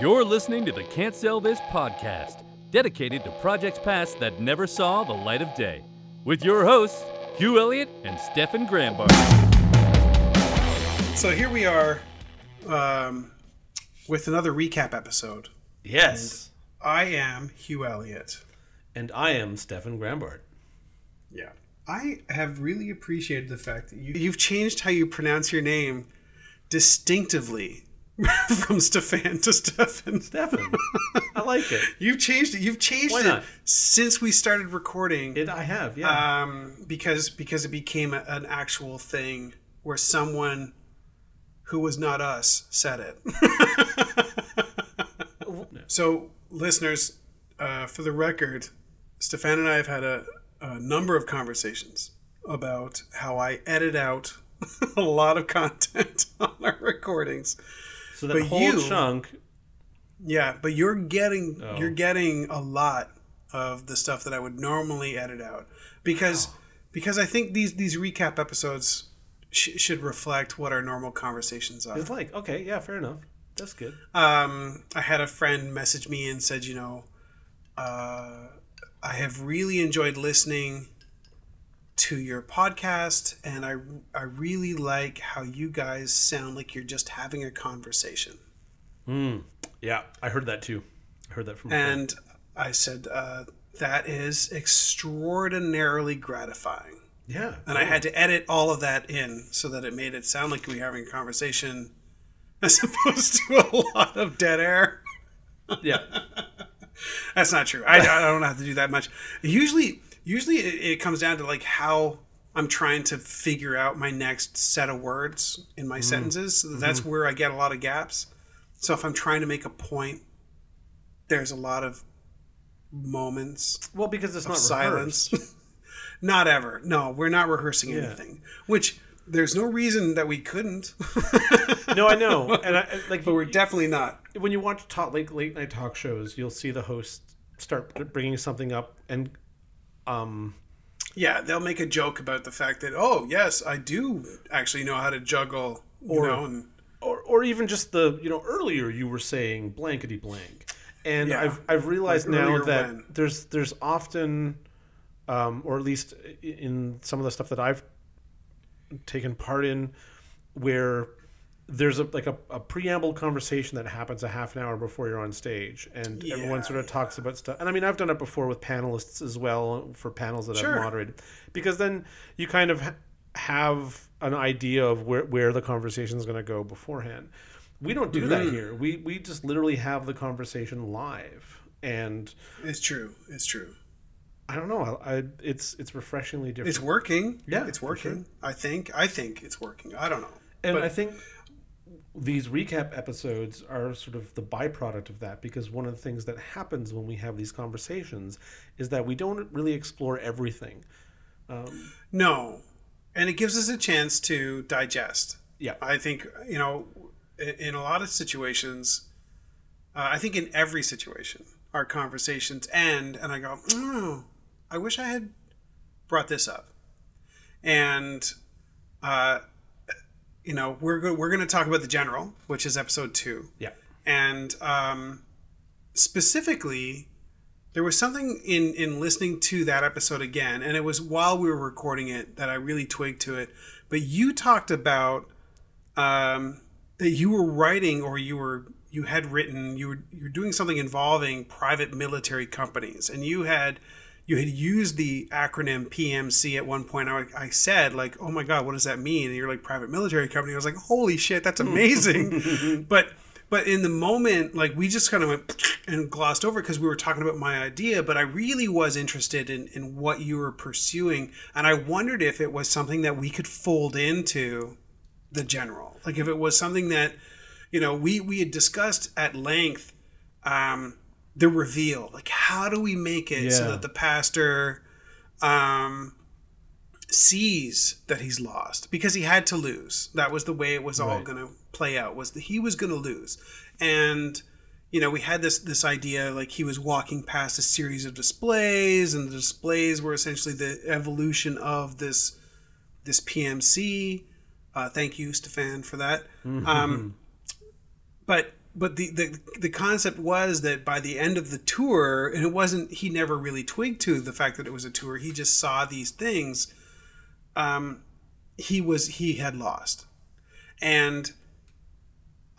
You're listening to the Can't Sell This podcast, dedicated to projects past that never saw the light of day, with your hosts, Hugh Elliott and Stefan Grambart. So here we are with another recap episode. Yes. And I am Hugh Elliott. And I am Stefan Grambart. Yeah. I have really appreciated the fact that you've changed how you pronounce your name distinctively from Stefan to Stefan. Stefan. I like it. You've changed it. You've changed it since we started recording. I have, yeah. Because it became an actual thing where someone who was not us said it. So, listeners, for the record, Stefan and I have had a number of conversations about how I edit out a lot of content on our recordings. So that chunk. Yeah, but you're getting a lot of the stuff that I would normally edit out because I think these recap episodes should reflect what our normal conversations are. It's like, okay, yeah, fair enough. That's good. I had a friend message me and said, I have really enjoyed listening to your podcast, and I really like how you guys sound like you're just having a conversation. Yeah, I heard that too. I heard that from and friend. I said, that is extraordinarily gratifying. Yeah. And cool. I had to edit all of that in so that it made it sound like we were having a conversation as opposed to a lot of dead air. Yeah. That's not true. I don't have to do that much. Usually it comes down to like how I'm trying to figure out my next set of words in my sentences. That's where I get a lot of gaps. So if I'm trying to make a point, there's a lot of moments. Well, because it's not silence. Not ever. No, we're not rehearsing anything. Which there's no reason that we couldn't. No, I know, but we're definitely not. When you watch late night talk shows, you'll see the host start bringing something up, and yeah, they'll make a joke about the fact that, oh yes, I do actually know how to juggle, or even just the earlier you were saying blankety blank, and yeah, I've realized like now that when. There's often, or at least in some of the stuff that I've taken part in, where there's a preamble conversation that happens a half an hour before you're on stage, and everyone sort of talks about stuff. And I mean, I've done it before with panelists as well, for panels that I've moderated, because then you kind of have an idea of where the conversation is going to go beforehand. We don't do that here. We just literally have the conversation live, and it's true. I don't know. It's refreshingly different. It's working. Yeah, it's working. Sure. I think it's working. I don't know. And I think these recap episodes are sort of the byproduct of that, because one of the things that happens when we have these conversations is that we don't really explore everything. No. And it gives us a chance to digest. Yeah. I think, in a lot of situations, I think in every situation, our conversations end and I go, I wish I had brought this up. And, we're going to talk about The General, which is episode 2. Yeah. And specifically, there was something in listening to that episode again, and it was while we were recording it that I really twigged to it. But you talked about that you were writing, or you were doing something involving private military companies, and you had used the acronym PMC at one point. I said, like, oh my God, what does that mean? And you're like, private military company. I was like, holy shit, that's amazing. but in the moment, like, we just kind of went and glossed over because we were talking about my idea, but I really was interested in what you were pursuing. And I wondered if it was something that we could fold into The General. Like, if it was something that, we had discussed at length, the reveal, like, how do we make it so that the pastor sees that he's lost, because he had to lose. That was the way it was all going to play out, was that he was going to lose. And, we had this idea, like, he was walking past a series of displays, and the displays were essentially the evolution of this PMC. Thank you, Stefan, for that. But But the concept was that by the end of the tour, and it wasn't, he never really twigged to the fact that it was a tour. He just saw these things. He had lost. And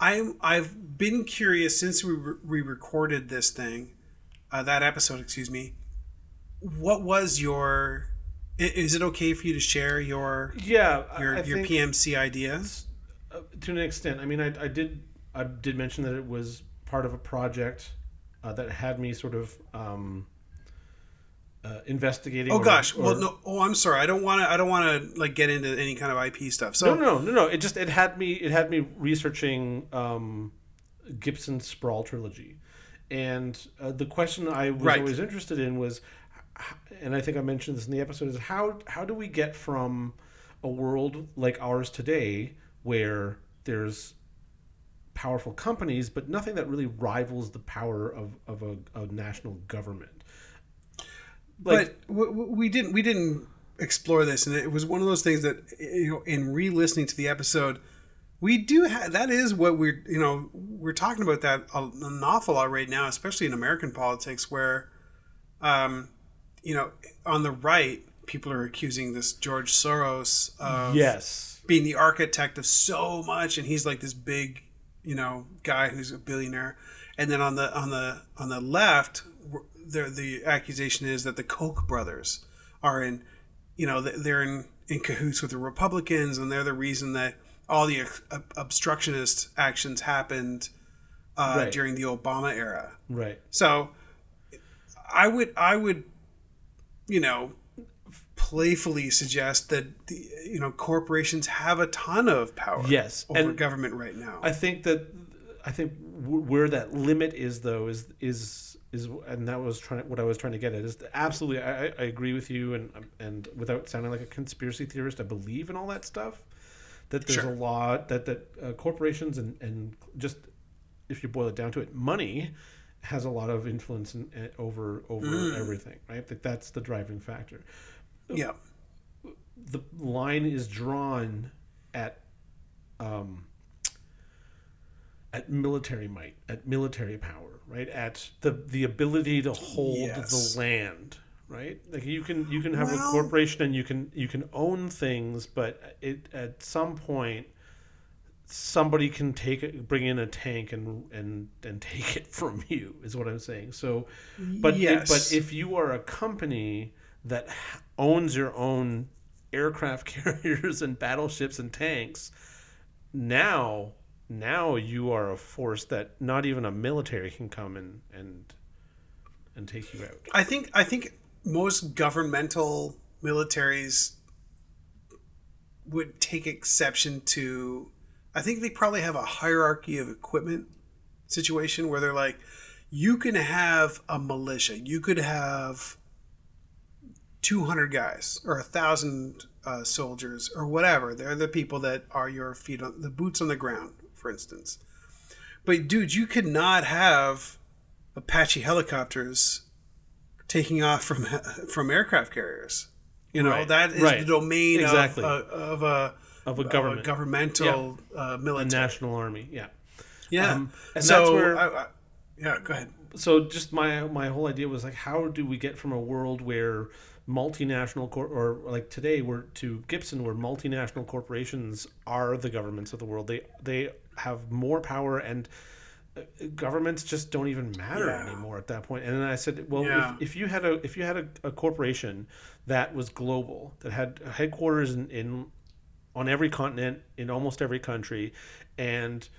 I've been curious since we recorded this thing, that episode, excuse me. What was your, is it okay for you to share your PMC ideas? To an extent. I mean, I did mention that it was part of a project that had me sort of investigating. Oh gosh, I'm sorry. I don't want to like get into any kind of IP stuff. So no. It had me researching Gibson's Sprawl Trilogy, and the question I was always interested in was, and I think I mentioned this in the episode, is how do we get from a world like ours today where there's powerful companies, but nothing that really rivals the power of a national government. Like, but we didn't explore this, and it was one of those things that, you know, in re-listening to the episode, we do have, that is what we're talking about that an awful lot right now, especially in American politics, where, you know, on the right, people are accusing this George Soros of being the architect of so much, and he's like this big, you know, guy who's a billionaire. And then on the left, the accusation is that the Koch brothers are in, you know, they're in cahoots with the Republicans, and they're the reason that all the obstructionist actions happened during the Obama era. Right. So I would, you know, playfully suggest that corporations have a ton of power over government right now. I think where that limit is, though, is and that was what I was trying to get at is absolutely. I agree with you, and without sounding like a conspiracy theorist, I believe in all that stuff. That there's a lot that corporations and just, if you boil it down to it, money has a lot of influence over everything, right? That's the driving factor. Yeah, the line is drawn at military might, at military power, right? At the ability to hold the land, right? Like you can have a corporation and you can own things, but at some point somebody can bring in a tank and take it from you, is what I'm saying. So, but if you are a company that owns your own aircraft carriers and battleships and tanks, now you are a force that not even a military can come and take you out. I think most governmental militaries would take exception to, I think they probably have a hierarchy of equipment situation where they're like, you can have a militia, you could have 200 guys or 1,000 soldiers or whatever. They're the people that are your feet on the boots on the ground, for instance. But dude, you could not have Apache helicopters taking off from aircraft carriers. You know, that is the domain of a government, governmental military, a national army. Yeah, yeah. And so that's where. Go ahead. So just my whole idea was like, how do we get from a world where multinational today to Gibson, where multinational corporations are the governments of the world. They have more power, and governments just don't even matter anymore at that point. And then I said, well, if you had a corporation that was global, that had headquarters on every continent, in almost every country, and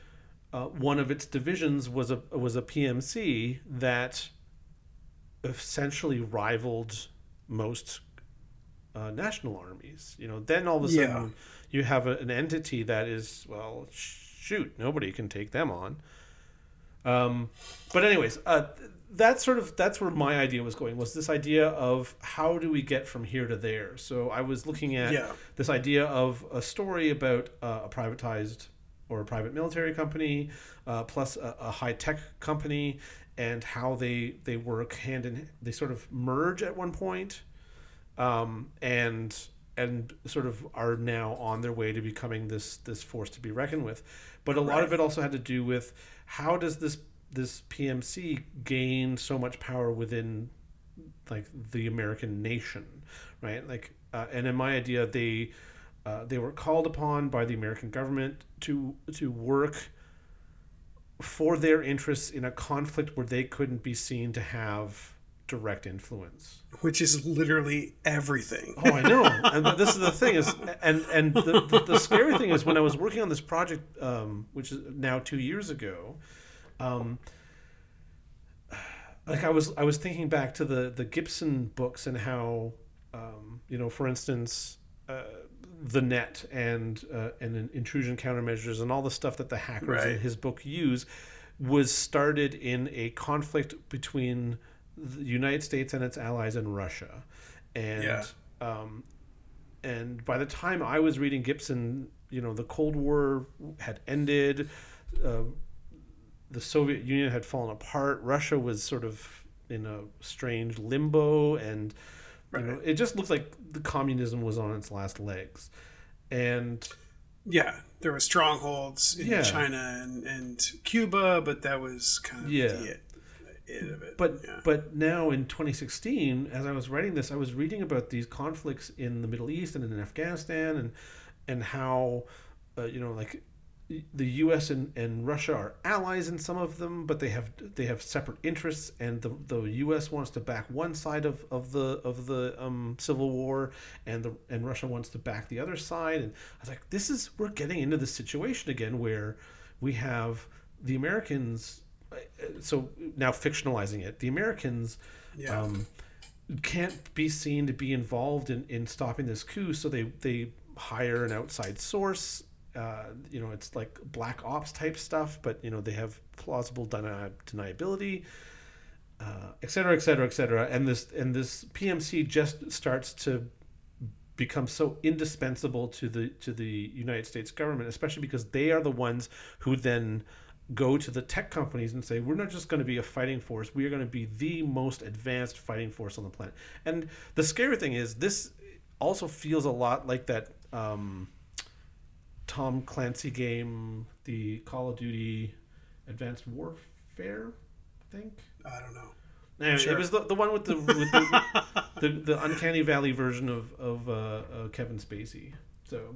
one of its divisions was a PMC that essentially rivaled most national armies, you know, then all of a sudden you have an entity that is, well, shoot, nobody can take them on. But anyways, that's where my idea was going, was this idea of how do we get from here to there? So I was looking at this idea of a story about a privatized or a private military company, plus a high-tech company, and how they work hand in, they sort of merge at one point, and and sort of are now on their way to becoming this force to be reckoned with. But a lot of it also had to do with how does this PMC gain so much power within like the American nation, right? Like, and in my idea, they were called upon by the American government to work for their interests in a conflict where they couldn't be seen to have direct influence, which is literally everything. Oh, I know. And this is the thing is, and the scary thing is when I was working on this project, which is now 2 years ago, like I was thinking back to the Gibson books and how, for instance, The Net and intrusion countermeasures and all the stuff that the hackers in his book use was started in a conflict between the United States and its allies and Russia. And and by the time I was reading Gibson, the Cold War had ended, the Soviet Union had fallen apart, Russia was sort of in a strange limbo, and it just looked like the communism was on its last legs. And there were strongholds in China and Cuba, but that was kind of the end of it. But now in 2016, as I was writing this, I was reading about these conflicts in the Middle East and in Afghanistan and how, like the U.S. and Russia are allies in some of them, but they have separate interests, and the U.S. wants to back one side of the civil war, and Russia wants to back the other side. And I was like, we're getting into this situation again where we have the Americans. So now fictionalizing it, the Americans can't be seen to be involved in stopping this coup, so they hire an outside source. It's like black ops type stuff, but they have plausible deniability, et cetera, et cetera, et cetera. And this PMC just starts to become so indispensable to the United States government, especially because they are the ones who then go to the tech companies and say, we're not just going to be a fighting force, we are going to be the most advanced fighting force on the planet. And the scary thing is this also feels a lot like that Tom Clancy game, the Call of Duty Advanced Warfare, I think. I don't know. Anyway, sure. It was the one with the the Uncanny Valley version of Kevin Spacey. So,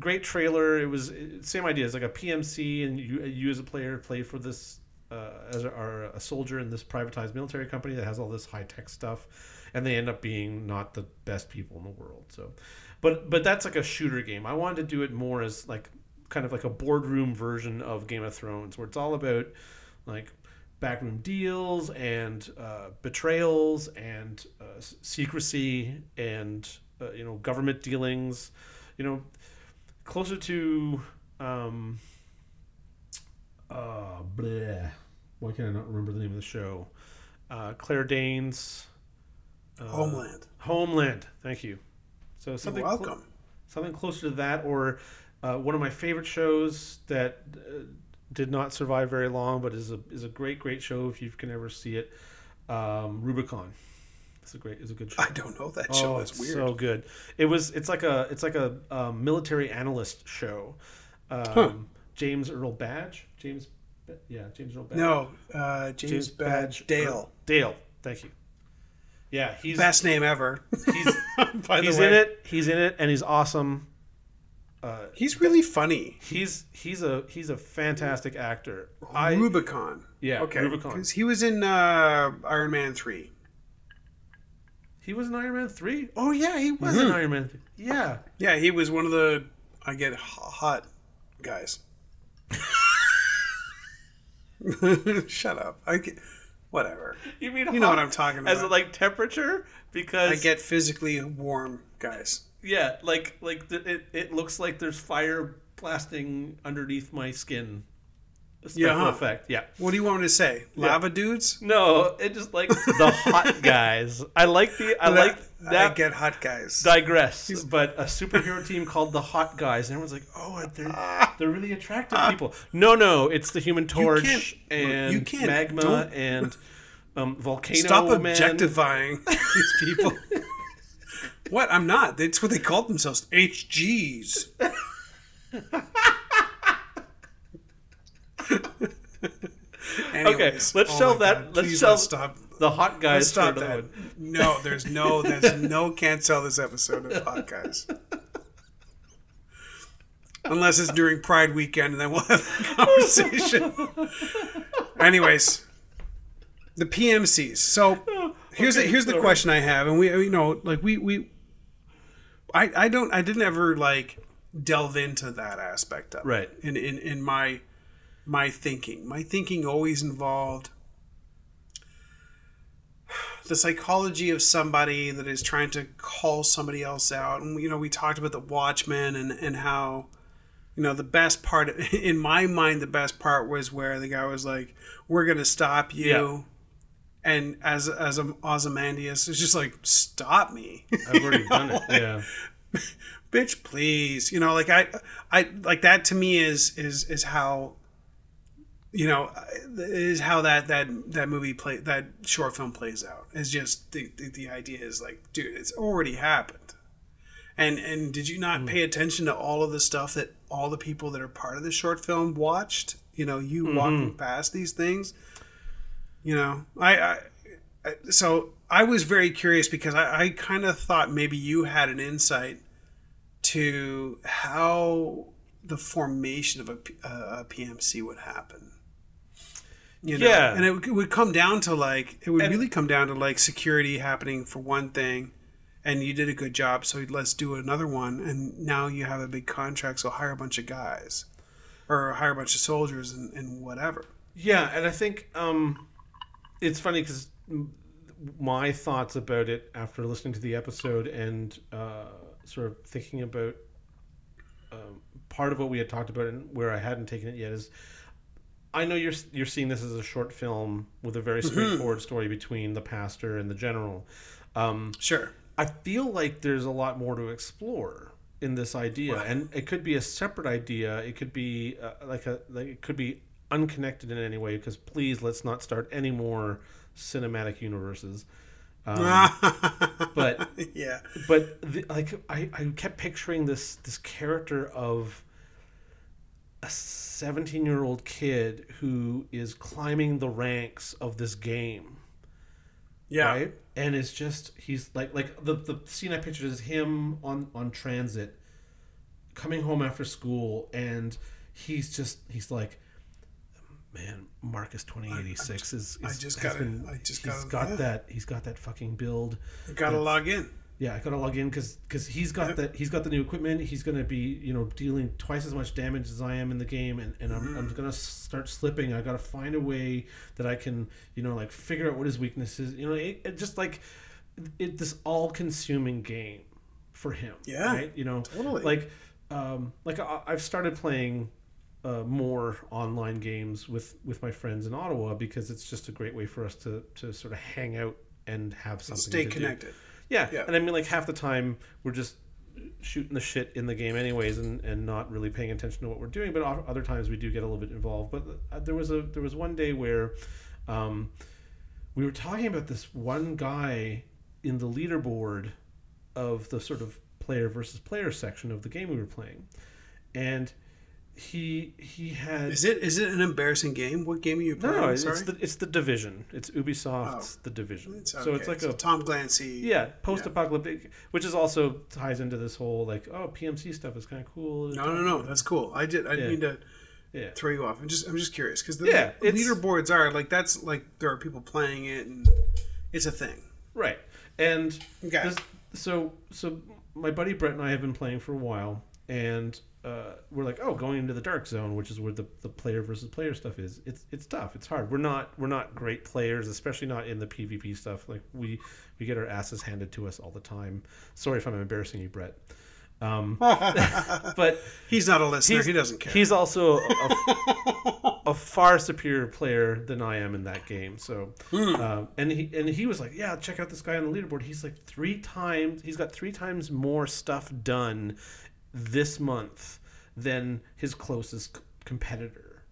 great trailer. It was same idea. It's like a PMC, and you as a player play for this as a soldier in this privatized military company that has all this high tech stuff, and they end up being not the best people in the world. So. But that's like a shooter game. I wanted to do it more as like kind of like a boardroom version of Game of Thrones, where it's all about like backroom deals and betrayals and secrecy and government dealings. Closer to why can I not remember the name of the show? Claire Danes. Homeland. Homeland. Thank you. So something closer to that, or one of my favorite shows that did not survive very long, but is a great show if you can ever see it. Rubicon. It's a good show. I don't know that show. It's weird. So good. It's like a military analyst show. James Earl Badge. No, James Badge Dale. Dale. Thank you. Yeah, he's best name ever. He's in it, and he's awesome. He's really funny. He's a fantastic actor. Rubicon. Yeah. Okay. Rubicon. Because he was in Iron Man 3. He was in Iron Man 3. Oh yeah, he was in Iron Man 3. Yeah. Yeah, he was one of the hot guys. Shut up. Whatever. You mean you know what I'm talking about? As in, like, temperature, because I get physically warm, guys. Yeah, it looks like there's fire blasting underneath my skin. Effect. Yeah. What do you want me to say? Lava dudes? No, it just like the hot guys. I get hot guys. Digress. But a superhero team called the Hot Guys, and everyone's like, oh, they're really attractive people. No, it's the Human Torch and Magma and Volcano Man. Stop objectifying these people. What? I'm not. That's what they called themselves. HGs. Anyways, okay, let's sell that. God, let's sell the hot guys. Let's stop that. One. No, there's no can't sell this episode of Hot Guys. Unless it's during Pride weekend, and then we'll have a conversation. Anyways, the PMCs. So here's the question I have, and I didn't ever delve into that aspect of right. it. In my thinking. My thinking always involved the psychology of somebody that is trying to call somebody else out. And, we talked about the Watchmen and how, the best part, in my mind, the best part was where the guy was like, we're going to stop you. Yeah. And as Ozymandias, it's just like, stop me. I've already done it. Yeah. Bitch, please. I that to me is how... is how that movie played, that short film plays out. It's just the idea is dude, it's already happened, and did you not pay attention to all of the stuff that all the people that are part of the short film watched? Walking past these things. So I was very curious because I kind of thought maybe you had an insight to how the formation of a PMC would happen. Yeah. And it would come down to really come down to security happening for one thing, and you did a good job, so let's do another one. And now you have a big contract, so hire a bunch of guys or hire a bunch of soldiers and whatever. Yeah. And I think it's funny because my thoughts about it after listening to the episode and sort of thinking about part of what we had talked about and where I hadn't taken it yet is, I know you're seeing this as a short film with a very straightforward story between the pastor and the general. Sure. I feel like there's a lot more to explore in this idea, right. And it could be a separate idea. It could be it could be unconnected in any way. Because please, let's not start any more cinematic universes. But yeah, but I kept picturing this character of a 17-year-old kid who is climbing the ranks of this game. Yeah. Right? And it's just, he's the scene I pictured is him on transit coming home after school, and he's like, man, Marcus 2086 he's got that fucking build. I gotta log in. Yeah, I gotta log in because he's got the new equipment. He's gonna be dealing twice as much damage as I am in the game, and I'm gonna start slipping. I gotta find a way that I can figure out what his weakness is. It's this all-consuming game for him. Yeah, right? Totally. I've started playing more online games with my friends in Ottawa because it's just a great way for us to sort of hang out and have something to connected. Do. Yeah. Yeah, and I mean, half the time we're just shooting the shit in the game anyways and not really paying attention to what we're doing, but other times we do get a little bit involved. But there was one day where we were talking about this one guy in the leaderboard of the sort of player versus player section of the game we were playing. And he had... Is it an embarrassing game? What game are you playing? No, it's The Division. It's Ubisoft's The Division. It's okay. So it's a Tom Clancy. Yeah, post-apocalyptic, yeah. Which is also ties into this whole PMC stuff is kind of cool. No, that's cool. I didn't mean to throw you off. I'm just curious because the leaderboards are there are people playing it and it's a thing, right? And okay. So my buddy Brett and I have been playing for a while and. We're going into the dark zone, which is where the player versus player stuff is. It's tough. It's hard. We're not great players, especially not in the PvP stuff. We get our asses handed to us all the time. Sorry if I'm embarrassing you, Brett. But he's not a listener. He doesn't care. He's also a far superior player than I am in that game. So, and he was like, yeah, check out this guy on the leaderboard. He's like he's got 3 times more stuff done this month than his closest competitor,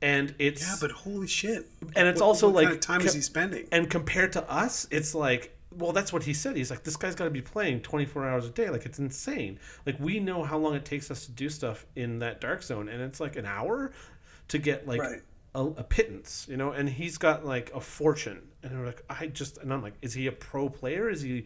and it's but holy shit! And it's what kind of time is he spending? And compared to us, it's like Well, that's what he said. He's like, this guy's got to be playing 24 hours a day. Like, it's insane. Like, we know how long it takes us to do stuff in that dark zone, and it's like an hour to get like a pittance, you know. And he's got like a fortune. And we're like, I'm like, is he a pro player? Is he,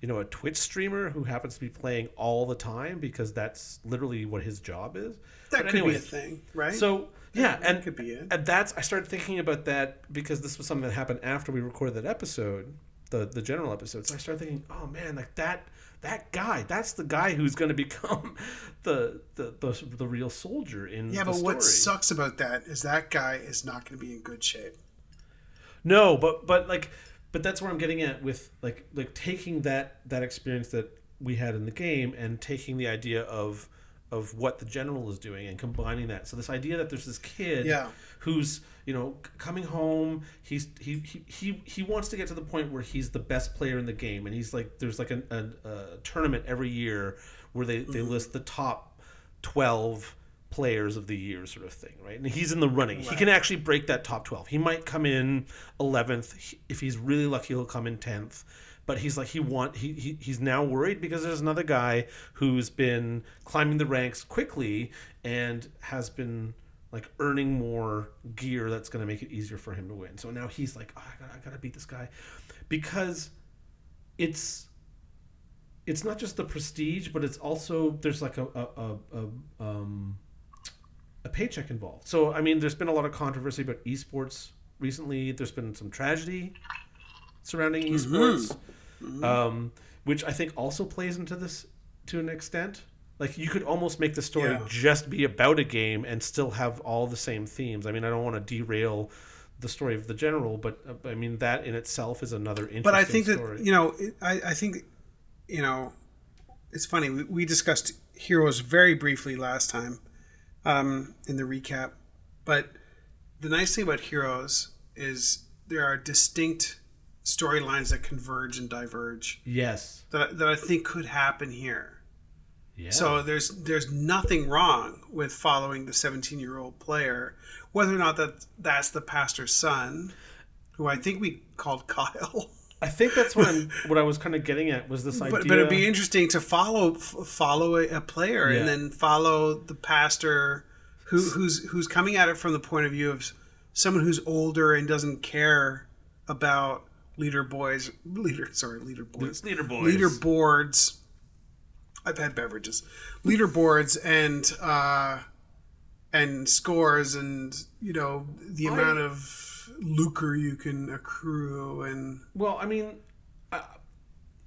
you know, a Twitch streamer who happens to be playing all the time because that's literally what his job is? That could be a thing, right? So. Yeah, that could be it. And that's, I started thinking about that because this was something that happened after we recorded that episode, the general episode. So I started thinking, oh man, like that guy, that's the guy who's going to become the real soldier in the story. Yeah, but what sucks about that is that guy is not going to be in good shape. No, but that's where I'm getting at with like taking that experience that we had in the game and taking the idea of what the general is doing and combining that. So this idea that there's this kid who's, you know, coming home, he wants to get to the point where he's the best player in the game, and he's like, there's like a tournament every year where they list the top 12 players of the year sort of thing, right? And he's in the running. Right. He can actually break that top 12. He might come in 11th. If he's really lucky, he'll come in 10th. But he's like, he's now worried because there's another guy who's been climbing the ranks quickly and has been like earning more gear that's going to make it easier for him to win. So now he's like, oh, I gotta beat this guy, because it's not just the prestige, but it's also there's like a paycheck involved. So I mean, there's been a lot of controversy about esports recently. There's been some tragedy surrounding esports. Mm-hmm. Which I think also plays into this to an extent. Like, you could almost make the story just be about a game and still have all the same themes. I mean, I don't want to derail the story of the general, but I mean, that in itself is another interesting story. But I think that, you know, I think, you know, it's funny. We discussed Heroes very briefly last time in the recap. But the nice thing about Heroes is there are distinct storylines that converge and diverge. Yes. That I think could happen here. Yeah. So there's nothing wrong with following the 17-year-old player, whether or not that's the pastor's son, who I think we called Kyle. I think that's what I was kind of getting at was this idea. But it'd be interesting to follow a player and then follow the pastor who's coming at it from the point of view of someone who's older and doesn't care about leaderboards. I've had beverages. Leaderboards and scores, and you know the amount of lucre you can accrue. And well, I mean,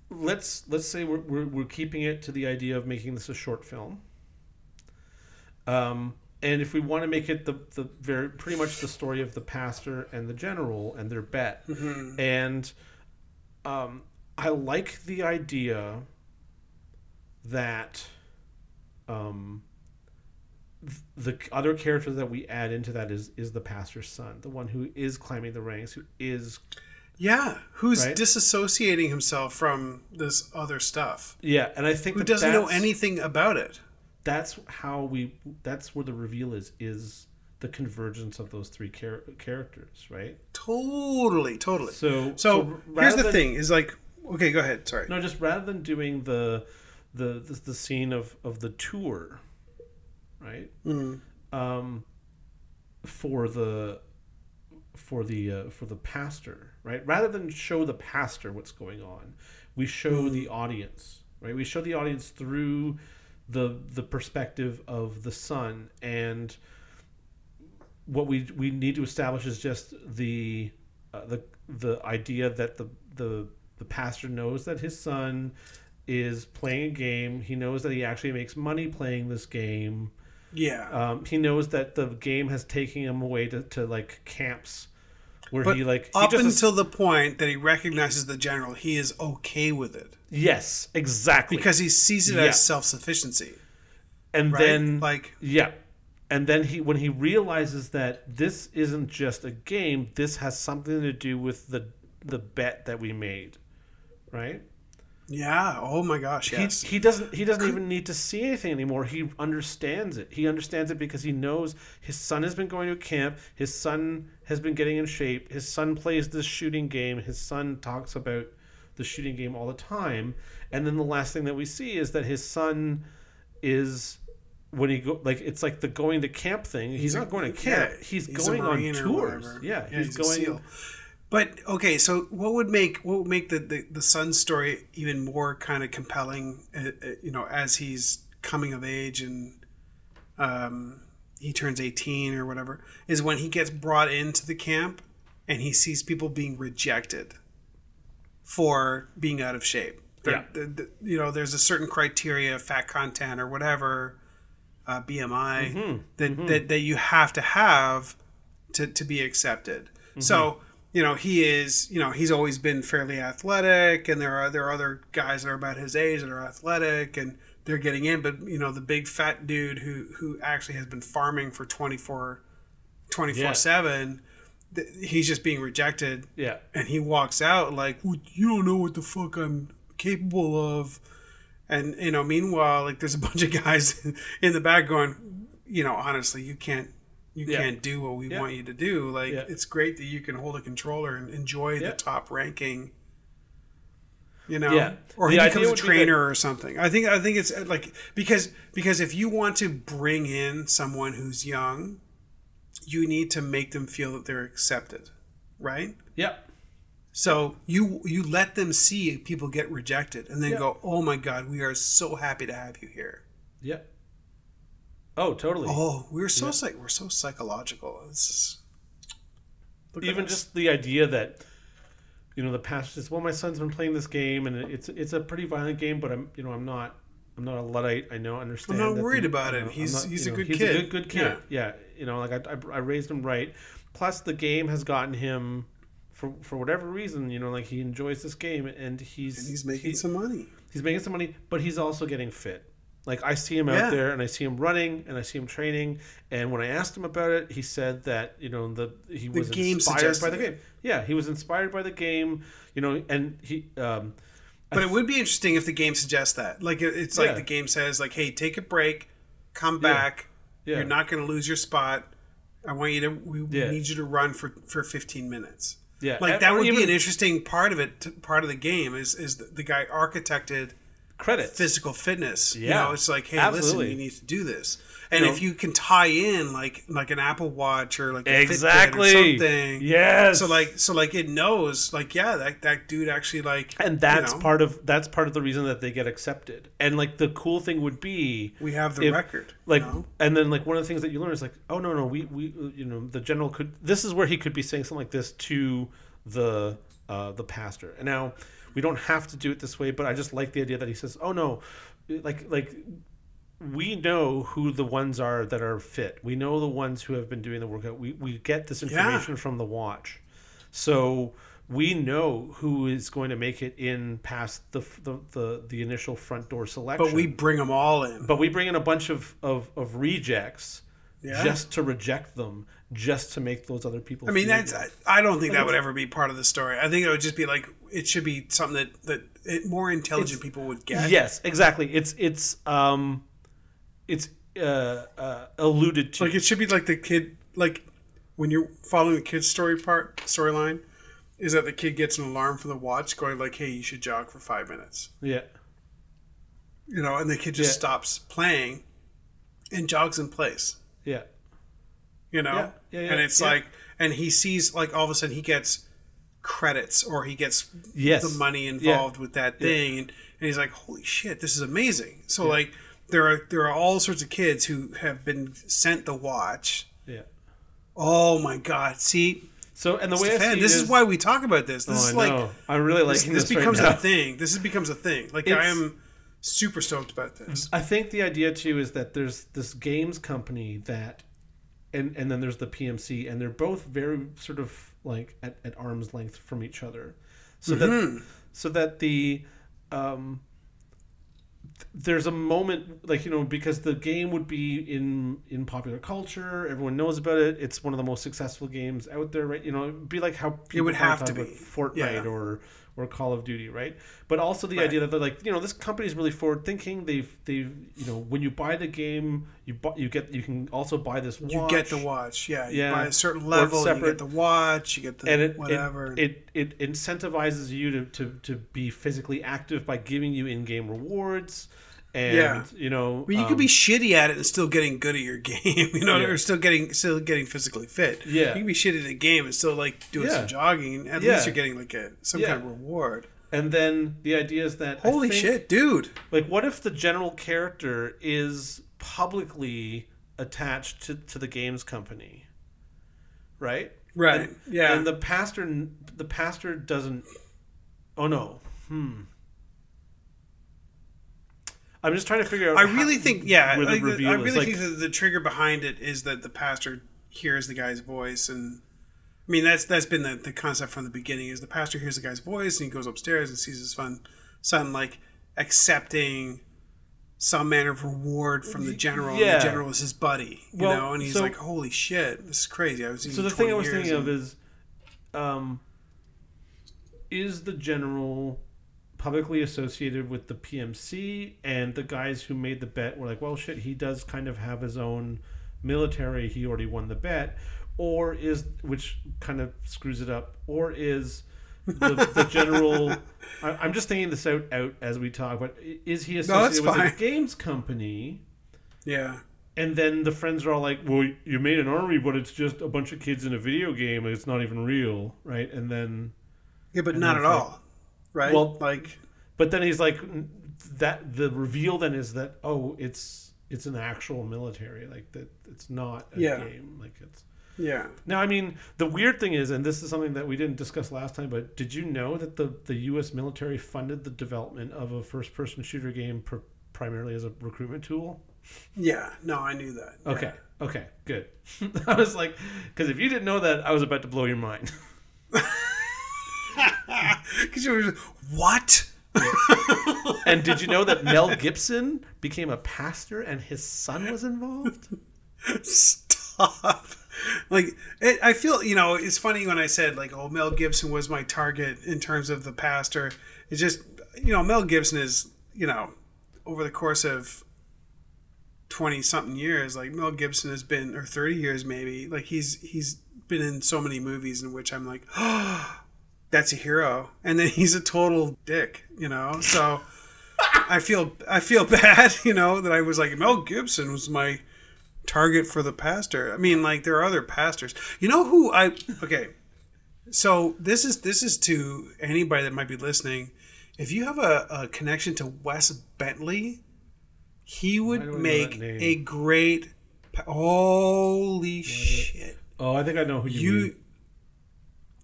let's say we're keeping it to the idea of making this a short film. And if we want to make it the very pretty much the story of the pastor and the general and their bet, mm-hmm. and I like the idea that the other character that we add into that is the pastor's son, the one who is climbing the ranks, who is who's disassociating himself from this other stuff. Yeah, and I think who doesn't know anything about it. That's where the reveal is the convergence of those three characters, right? Totally. So here's the thing is like, okay, go ahead. Sorry. No, just rather than doing the scene of the tour, right? Mm-hmm. For the pastor, right? Rather than show the pastor what's going on, we show the audience, right? We show the audience through the perspective of the son, and what we need to establish is just the idea that the pastor knows that his son is playing a game. He knows that he actually makes money playing this game. He knows that the game has taken him away to like camps where until the point that he recognizes the general, he is okay with it. Yes, exactly. Because he sees it as self-sufficiency. And right? Then and then when he realizes that this isn't just a game, this has something to do with the bet that we made. Right? Yeah. Oh my gosh, yes. He doesn't even need to see anything anymore. He understands it. He understands it because he knows his son has been going to a camp, his son has been getting in shape, his son plays this shooting game, his son talks about the shooting game all the time. And then the last thing that we see is that his son is, when he go, like, it's like the going to camp thing. He's not going to camp. Yeah, he's going on tours. Yeah, he's going. A SEAL. But okay, so what would make the son's story even more kind of compelling? You know, as he's coming of age and he turns 18 or whatever, is when he gets brought into the camp and he sees people being rejected for being out of shape. Yeah. You know, there's a certain criteria, fat content or whatever. BMI that you have to have to be accepted. Mm-hmm. So, you know, he is, you know, he's always been fairly athletic, and there are other guys that are about his age that are athletic and they're getting in, but you know, the big fat dude who actually has been farming for 24/7, he's just being rejected. Yeah. And he walks out like, well, you don't know what the fuck I'm capable of. And, you know, meanwhile, like, there's a bunch of guys in the back going, you know, honestly, you can't do what we want you to do. Like, it's great that you can hold a controller and enjoy the top ranking, you know, or he becomes a trainer or something. I think it's like, because if you want to bring in someone who's young, you need to make them feel that they're accepted. Right? Yeah. So you let them see people get rejected and then go, oh my God, we are so happy to have you here. Yeah. Oh, totally. Oh, we're so psychological. It's just, even just the idea that, you know, the past is, well, my son's been playing this game and it's a pretty violent game, but I'm, you know, I'm not a Luddite. I know, understand. I'm not worried about him. He's a good kid. He's a good kid. Yeah. You know, like I raised him right. Plus the game has gotten him. For whatever reason, you know, like he enjoys this game and he's making some money. He's making some money, but he's also getting fit. Like I see him out there and I see him running and I see him training. And when I asked him about it, he said that, you know, he was inspired by the game. Yeah, he was inspired by the game, you know, and he... But it would be interesting if the game suggests that. Like it's like the game says, like, hey, take a break, come back. Yeah. You're not going to lose your spot. We need you to run for 15 minutes. Yeah, like that would be an interesting part of it. Part of the game is the guy architected credits physical fitness. Yeah, you know, it's like, hey, absolutely. Listen, you need to do this, and you if know? You can tie in like an Apple Watch or like a Fitbit or something. Yes. So like it knows like that dude actually like, and that's, you know, part of the reason that they get accepted. And like the cool thing would be we have the record. Like, no. And then like one of the things that you learn is like, oh no, we you know, the general could, this is where he could be saying something like this to the pastor. And now we don't have to do it this way, but I just like the idea that he says, oh no, like we know who the ones are that are fit. We know the ones who have been doing the workout. We get this information from the watch. So we know who is going to make it in past the initial front door selection. But we bring them all in. But we bring in a bunch of rejects just to reject them, just to make those other people. I mean, I don't think that would ever be part of the story. I think it would just be like, it should be something that more intelligent people would get. Yes, exactly. It's alluded to. Like it should be like the kid, like when you're following the kid's storyline. Is that the kid gets an alarm from the watch going like, hey, you should jog for 5 minutes. Yeah. You know, and the kid just stops playing and jogs in place. Yeah. You know? Yeah. And it's like, and he sees like all of a sudden he gets credits or he gets the money involved with that thing. And he's like, holy shit, this is amazing. So like there are all sorts of kids who have been sent the watch. Yeah. Oh my God. See? So and the way Stefan, I see this is why we talk about this. This is like I really like this becomes right now. A thing. This becomes a thing. Like I am super stoked about this. I think the idea too is that there's this games company that, and then there's the PMC, and they're both very sort of like at arm's length from each other, so that the there's a moment like, you know, because the game would be in popular culture, everyone knows about it, it's one of the most successful games out there, right? You know, it'd be like how people it would have to be Fortnite or or Call of Duty, right? But also the idea that they're like, you know, this company is really forward thinking. They've you know, when you buy the game, you can also buy this watch. You get the watch, yeah. You buy a certain level, you get the watch, you get the whatever. It incentivizes you to be physically active by giving you in-game rewards. And you know, but you could be shitty at it and still getting good at your game, you know, or still getting physically fit. Yeah, you can be shitty at the game and still like doing some jogging. At least you're getting like some kind of reward. And then the idea is that shit, dude! Like, what if the general character is publicly attached to the games company, right? Right. And the pastor doesn't. Oh no. I'm just trying to figure out. I really think that the trigger behind it is that the pastor hears the guy's voice, and I mean that's been the concept from the beginning. Is the pastor hears the guy's voice and he goes upstairs and sees his son like accepting some manner of reward from the general. Yeah. And the general is his buddy, you know, and he's like, "Holy shit, this is crazy." So the thing I was thinking of is, is the general publicly associated with the PMC, and the guys who made the bet were like, well, shit, he does kind of have his own military. He already won the bet, which kind of screws it up, or is the general... I'm just thinking this out as we talk, but is he associated with the games company? Yeah. And then the friends are all like, well, you made an army, but it's just a bunch of kids in a video game, and it's not even real, right? And then... Yeah, but not at all. Right. Well, like, but then he's like, that the reveal then is that it's an actual military, like that it's not a game, like it's. Yeah. Now, I mean, the weird thing is, and this is something that we didn't discuss last time, but did you know that the U.S. military funded the development of a first-person shooter game primarily as a recruitment tool? Yeah. No, I knew that. Okay. Yeah. Okay. Good. I was like, because if you didn't know that, I was about to blow your mind. Because you were just, what? And did you know that Mel Gibson became a pastor and his son was involved? Stop. Like, I feel, you know, it's funny when I said, like, oh, Mel Gibson was my target in terms of the pastor. It's just, you know, Mel Gibson is, you know, over the course of 20-something years, like, Mel Gibson has been, or 30 years maybe, like, he's been in so many movies in which I'm like, oh, that's a hero, and then he's a total dick, you know. So I feel bad, you know, that I was like, Mel Gibson was my target for the pastor. I mean, like, there are other pastors, you know, who I okay. So this is to anybody that might be listening. If you have a connection to Wes Bentley, he would make a great. Holy shit! Oh, I think I know who you mean.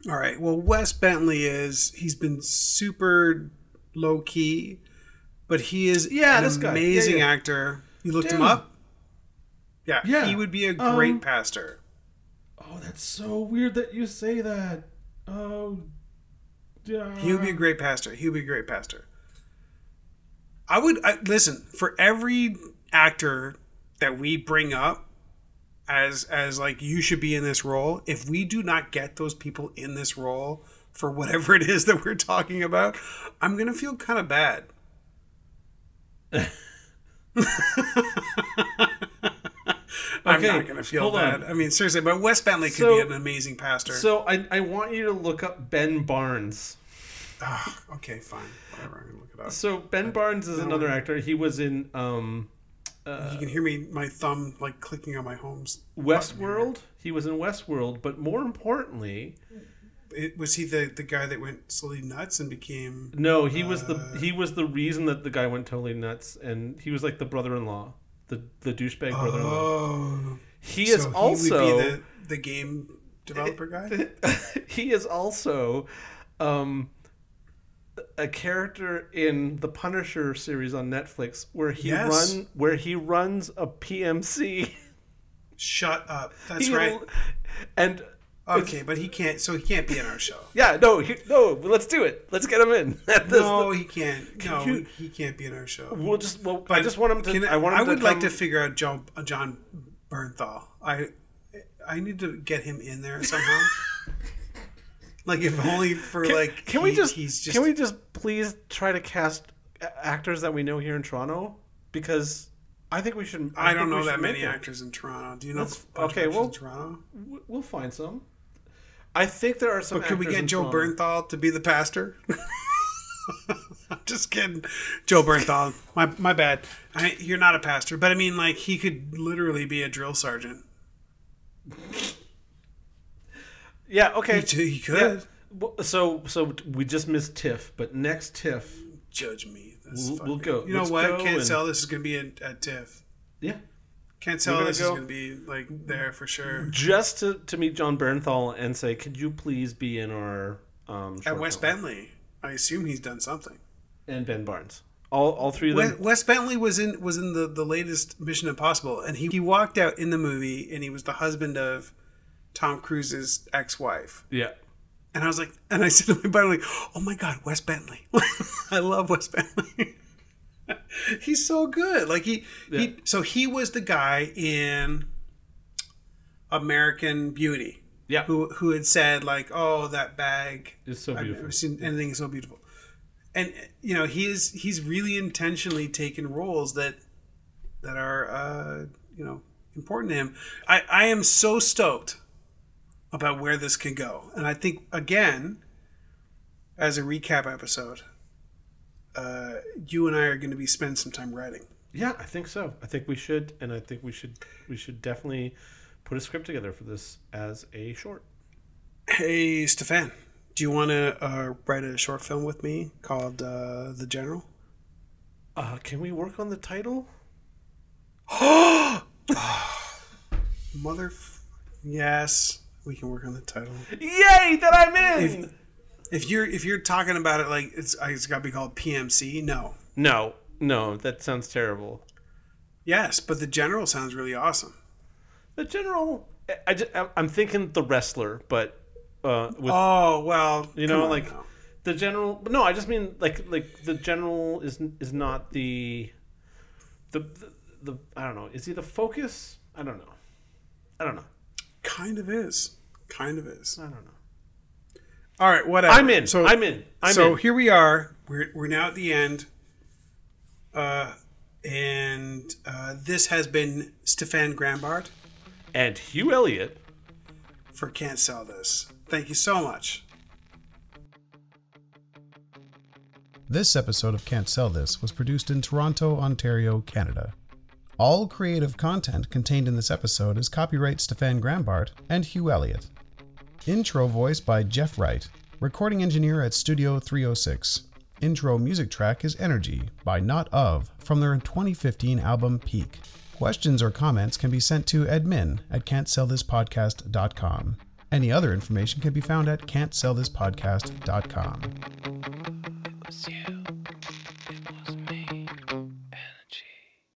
All right. Well, Wes Bentley he's been super low key, but he is an amazing actor. You looked him up? Yeah. Yeah. He would be a great pastor. Oh, that's so weird that you say that. Oh, yeah. He would be a great pastor. Listen, for every actor that we bring up, as like, you should be in this role. If we do not get those people in this role for whatever it is that we're talking about, I'm going to feel kind of bad. I'm not going to feel bad. I mean, seriously, but Wes Bentley could be an amazing pastor. So I want you to look up Ben Barnes. Okay, fine. Whatever, I'm going to look it up. So Ben Barnes is another actor. He was in... you can hear me, my thumb, like, clicking on my home's Westworld. He was in Westworld, but more importantly, was he the guy that went slowly nuts and became? No, he was the reason that the guy went totally nuts, and he was like the brother-in-law, the douchebag brother-in-law. He would be the game developer guy. He is also a character in the Punisher series on Netflix where he runs a PMC. Shut up. That's right. And okay, but he can't be in our show. Yeah, no, let's do it. Let's get him in. He can't. He can't be in our show. I just want him to I would like to figure out Jon Bernthal. I need to get him in there somehow. Like, if only for can we just please try to cast actors that we know here in Toronto? Because I think we should. I don't know that many actors in Toronto. Do you know? Okay, well, in Toronto, we'll find some. I think there are some. But could we get Jon Bernthal to be the pastor? I'm just kidding, Jon Bernthal. My bad. You're not a pastor, but I mean, like, he could literally be a drill sergeant. Yeah. Okay. He could. Yeah. So we just missed TIFF, but next TIFF. Judge me. We'll go. You know what? Can't tell this is going to be at TIFF. Yeah. Can't tell this is going to be like there for sure. Just to meet Jon Bernthal and say, could you please be in our at Wes Bentley? I assume he's done something. And Ben Barnes. All three of them. Wes Bentley was in the latest Mission Impossible, and he walked out in the movie, and he was the husband of Tom Cruise's ex-wife. Yeah. And I was like, and I said to my buddy, I'm like, oh my God, Wes Bentley. I love Wes Bentley. He's so good. Like he was the guy in American Beauty. Yeah. Who had said like, oh, that bag is so beautiful. I've never seen anything so beautiful. And you know, he's really intentionally taken roles that are you know, important to him. I am so stoked about where this can go. And I think, again, as a recap episode, you and I are going to be spending some time writing. Yeah, I think so. I think we should. And I think we should definitely put a script together for this as a short. Hey, Stefan, do you want to write a short film with me called The General? Can we work on the title? Yes. We can work on the title. Yay! That I'm in. If you're talking about it like it's got to be called PMC, no, that sounds terrible. Yes, but The General sounds really awesome. The General, I'm thinking The Wrestler, but The General. No, I just mean like The General is not the I don't know. Is he the focus? I don't know. Kind of is. I don't know. All right, whatever. I'm in. So here we are. We're now at the end. And this has been Stefan Grambart. And Hugh Elliott. For Can't Sell This. Thank you so much. This episode of Can't Sell This was produced in Toronto, Ontario, Canada. All creative content contained in this episode is copyright Stefan Grambart and Hugh Elliott. Intro voice by Jeff Wright, recording engineer at Studio 306. Intro music track is Energy by Not Of from their 2015 album Peak. Questions or comments can be sent to admin@can'tsellthispodcast.com. Any other information can be found at can'tsellthispodcast.com.